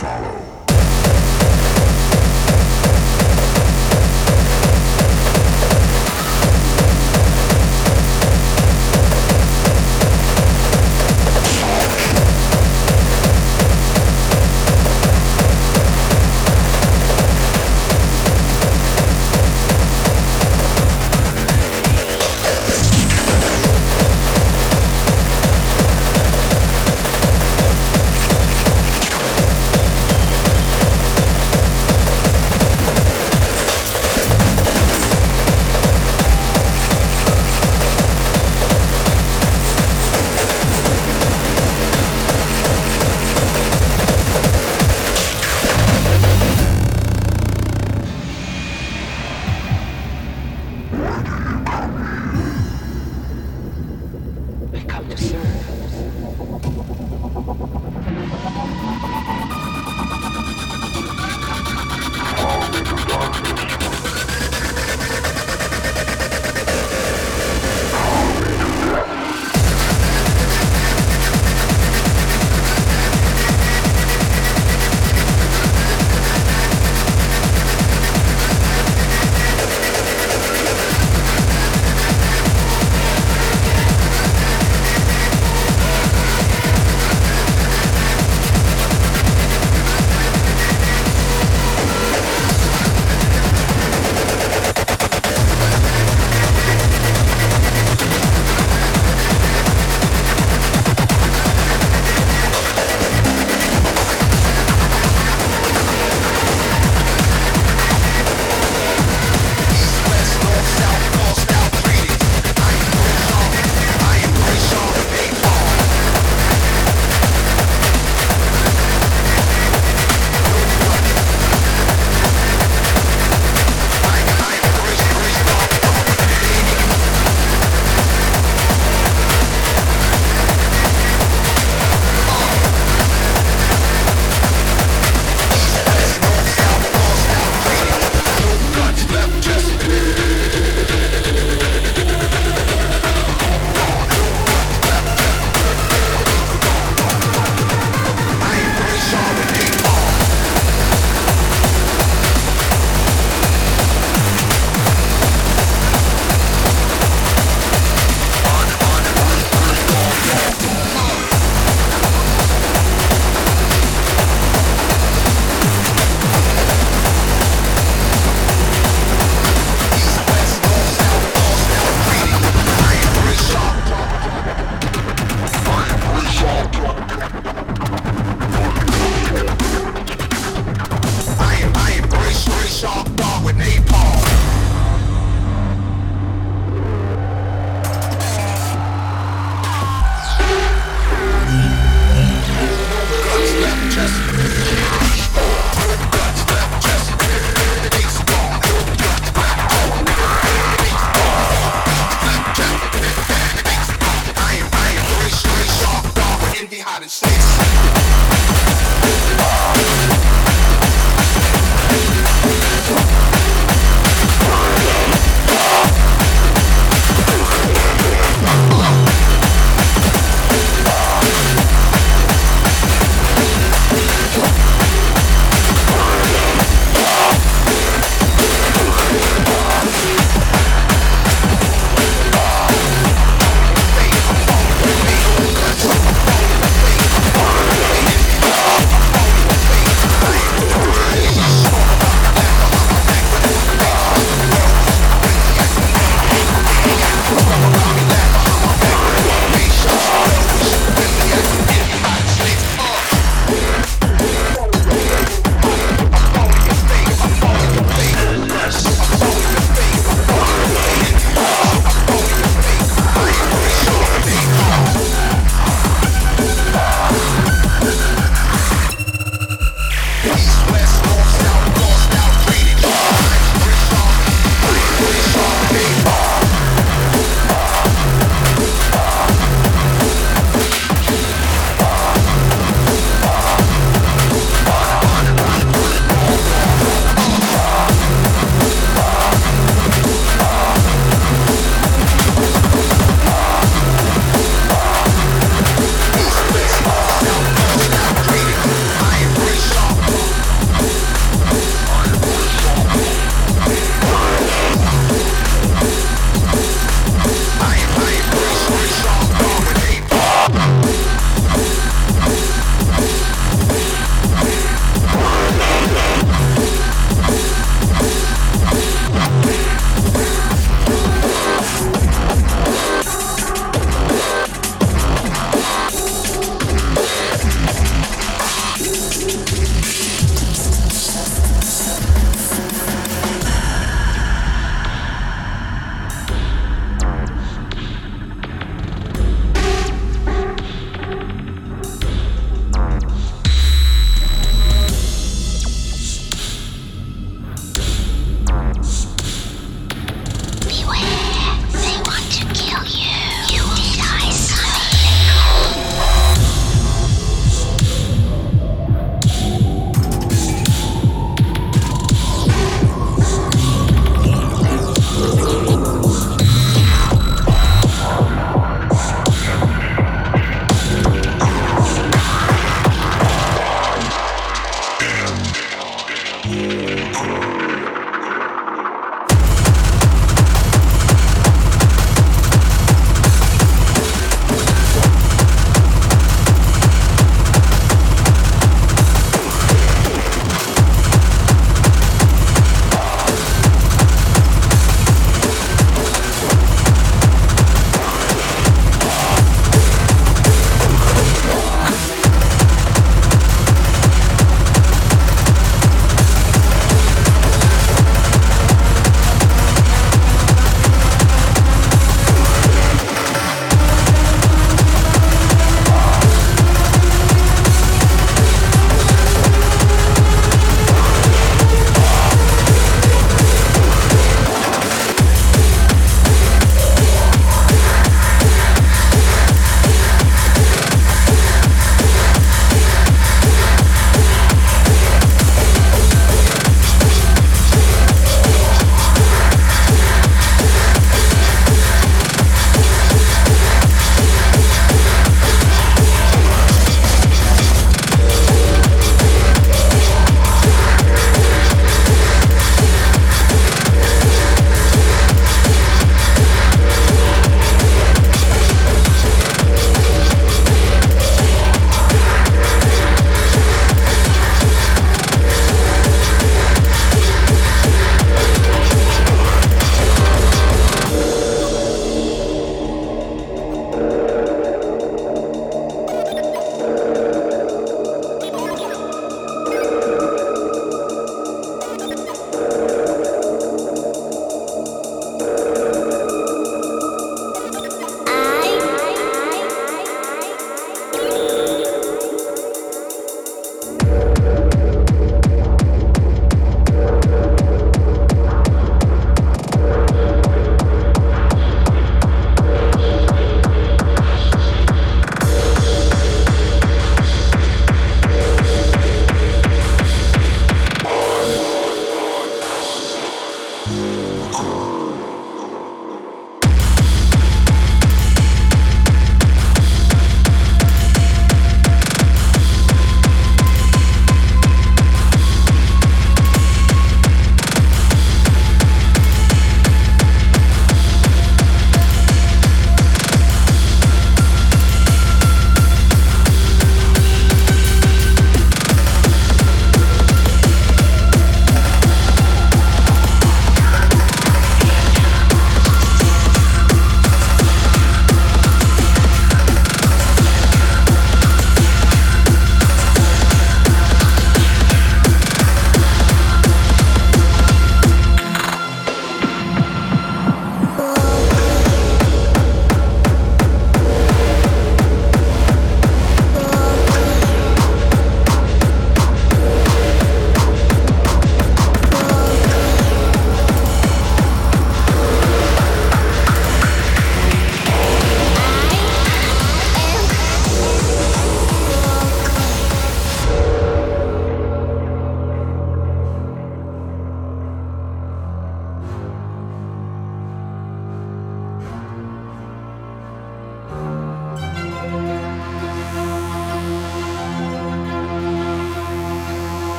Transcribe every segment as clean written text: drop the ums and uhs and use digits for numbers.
Follow.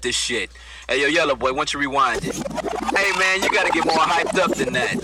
This shit. Hey, yo, Yellow Boy, why don't you rewind it? Hey, man, you gotta get more hyped up than that.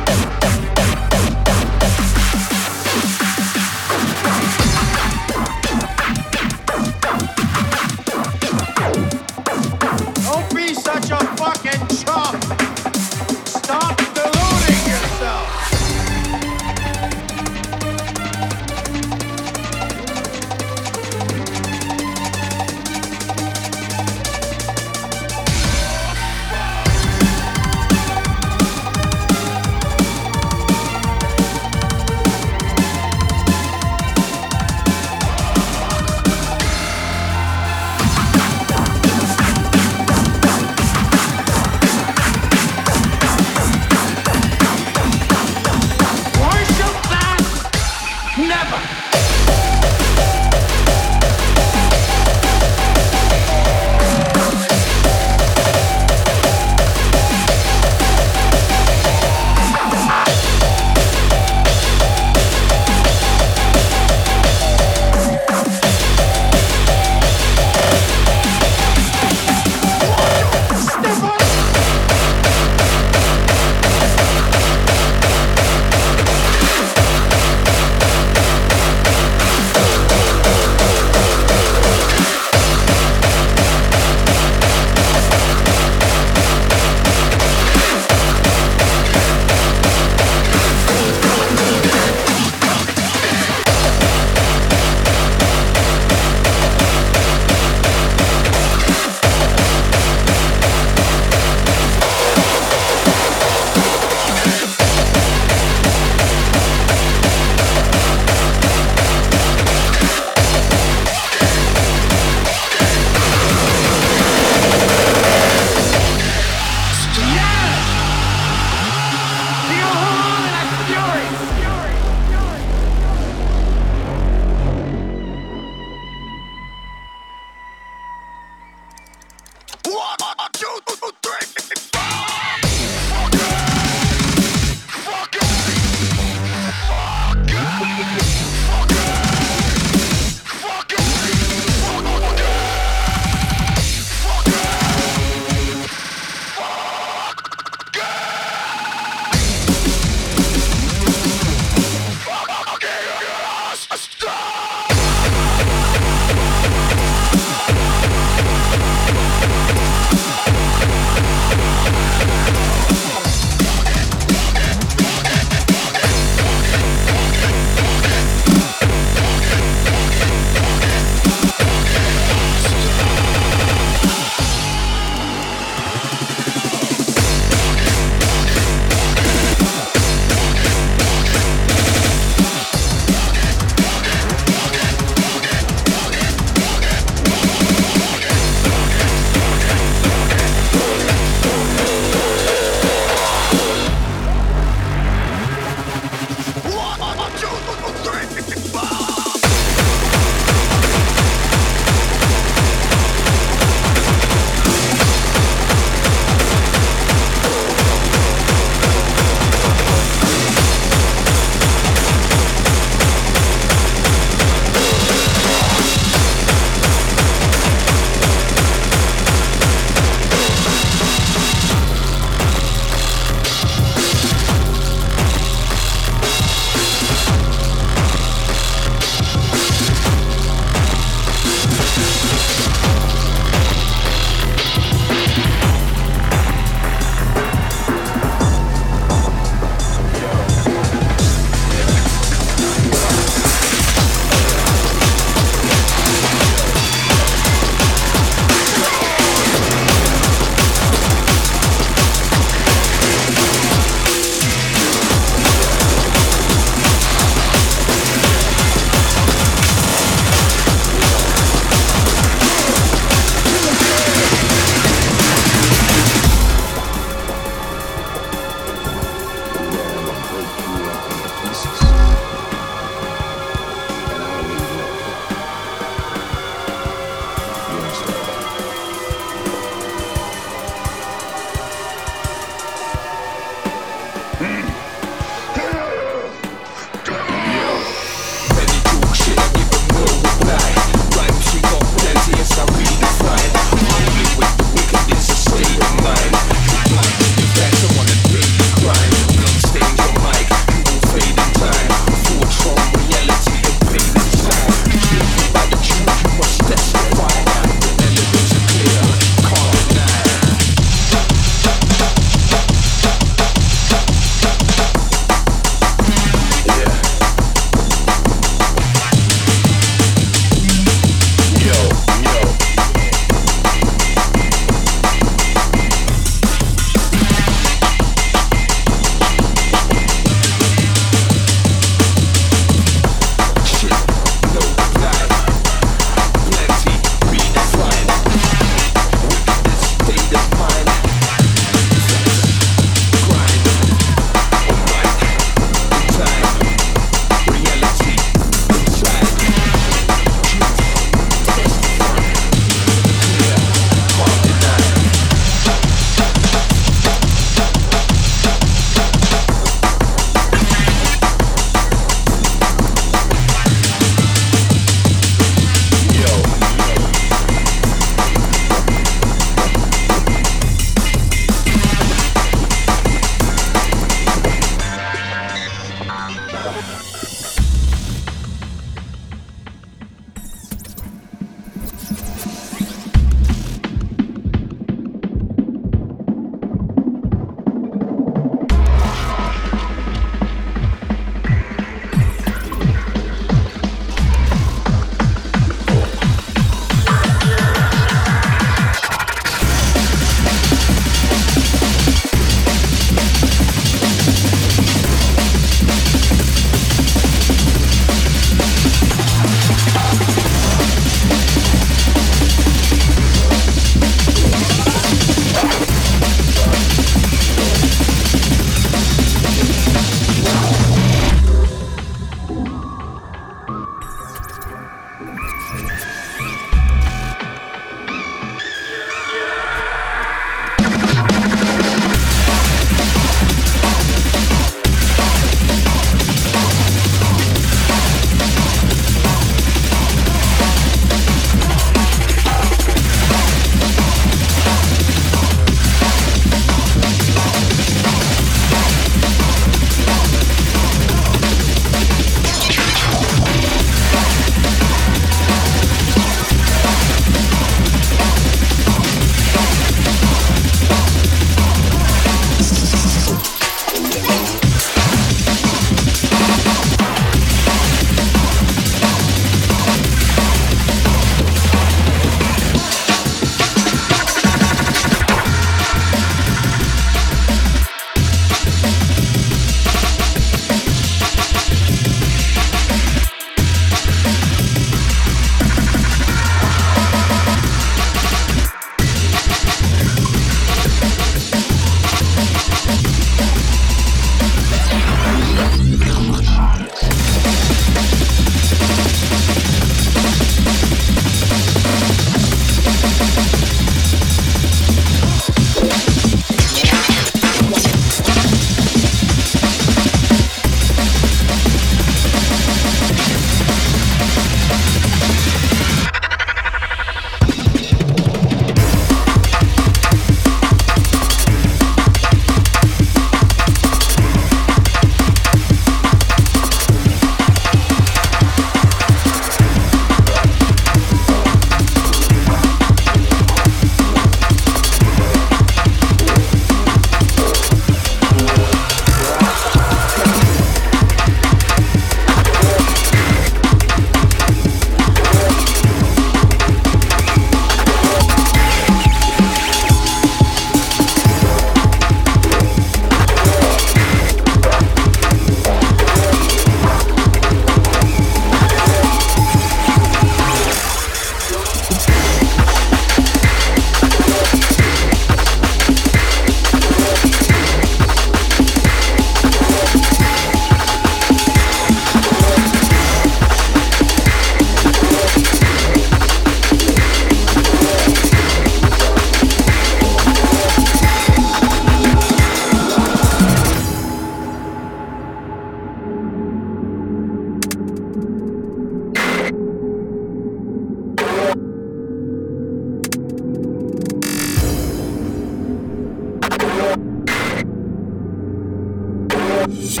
Please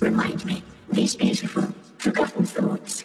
remind me these beautiful forgotten thoughts.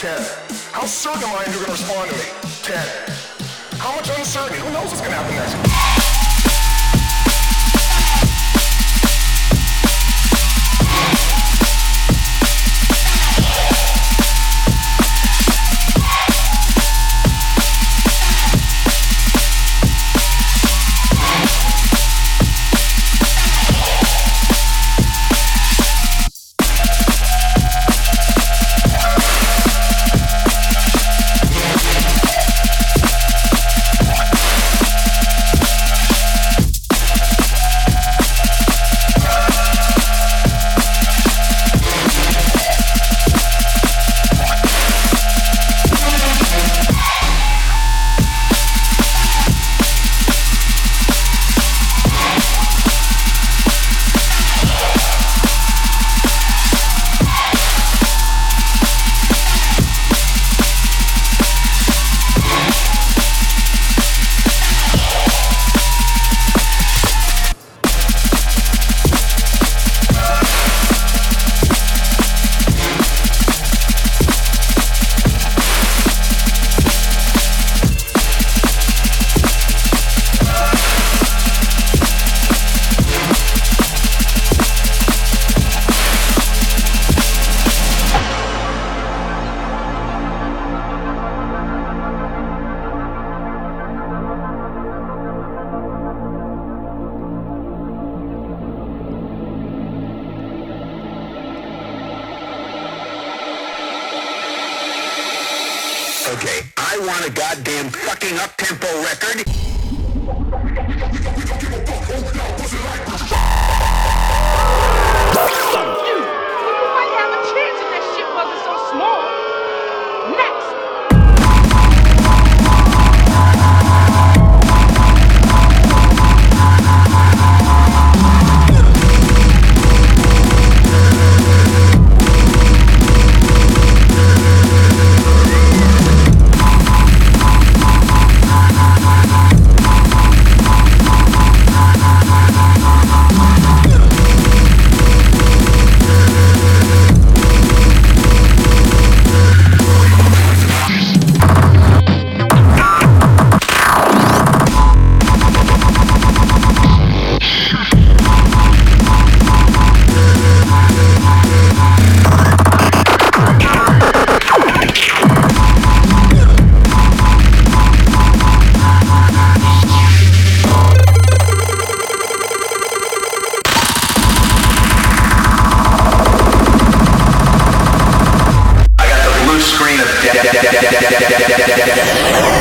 10. How certain am I you're going to respond to me? 10. How much uncertainty? Who knows what's going to happen next? Okay, I want a goddamn fucking up-tempo record. Dude, you might have a chance if that shit wasn't so small. Next! Yeah.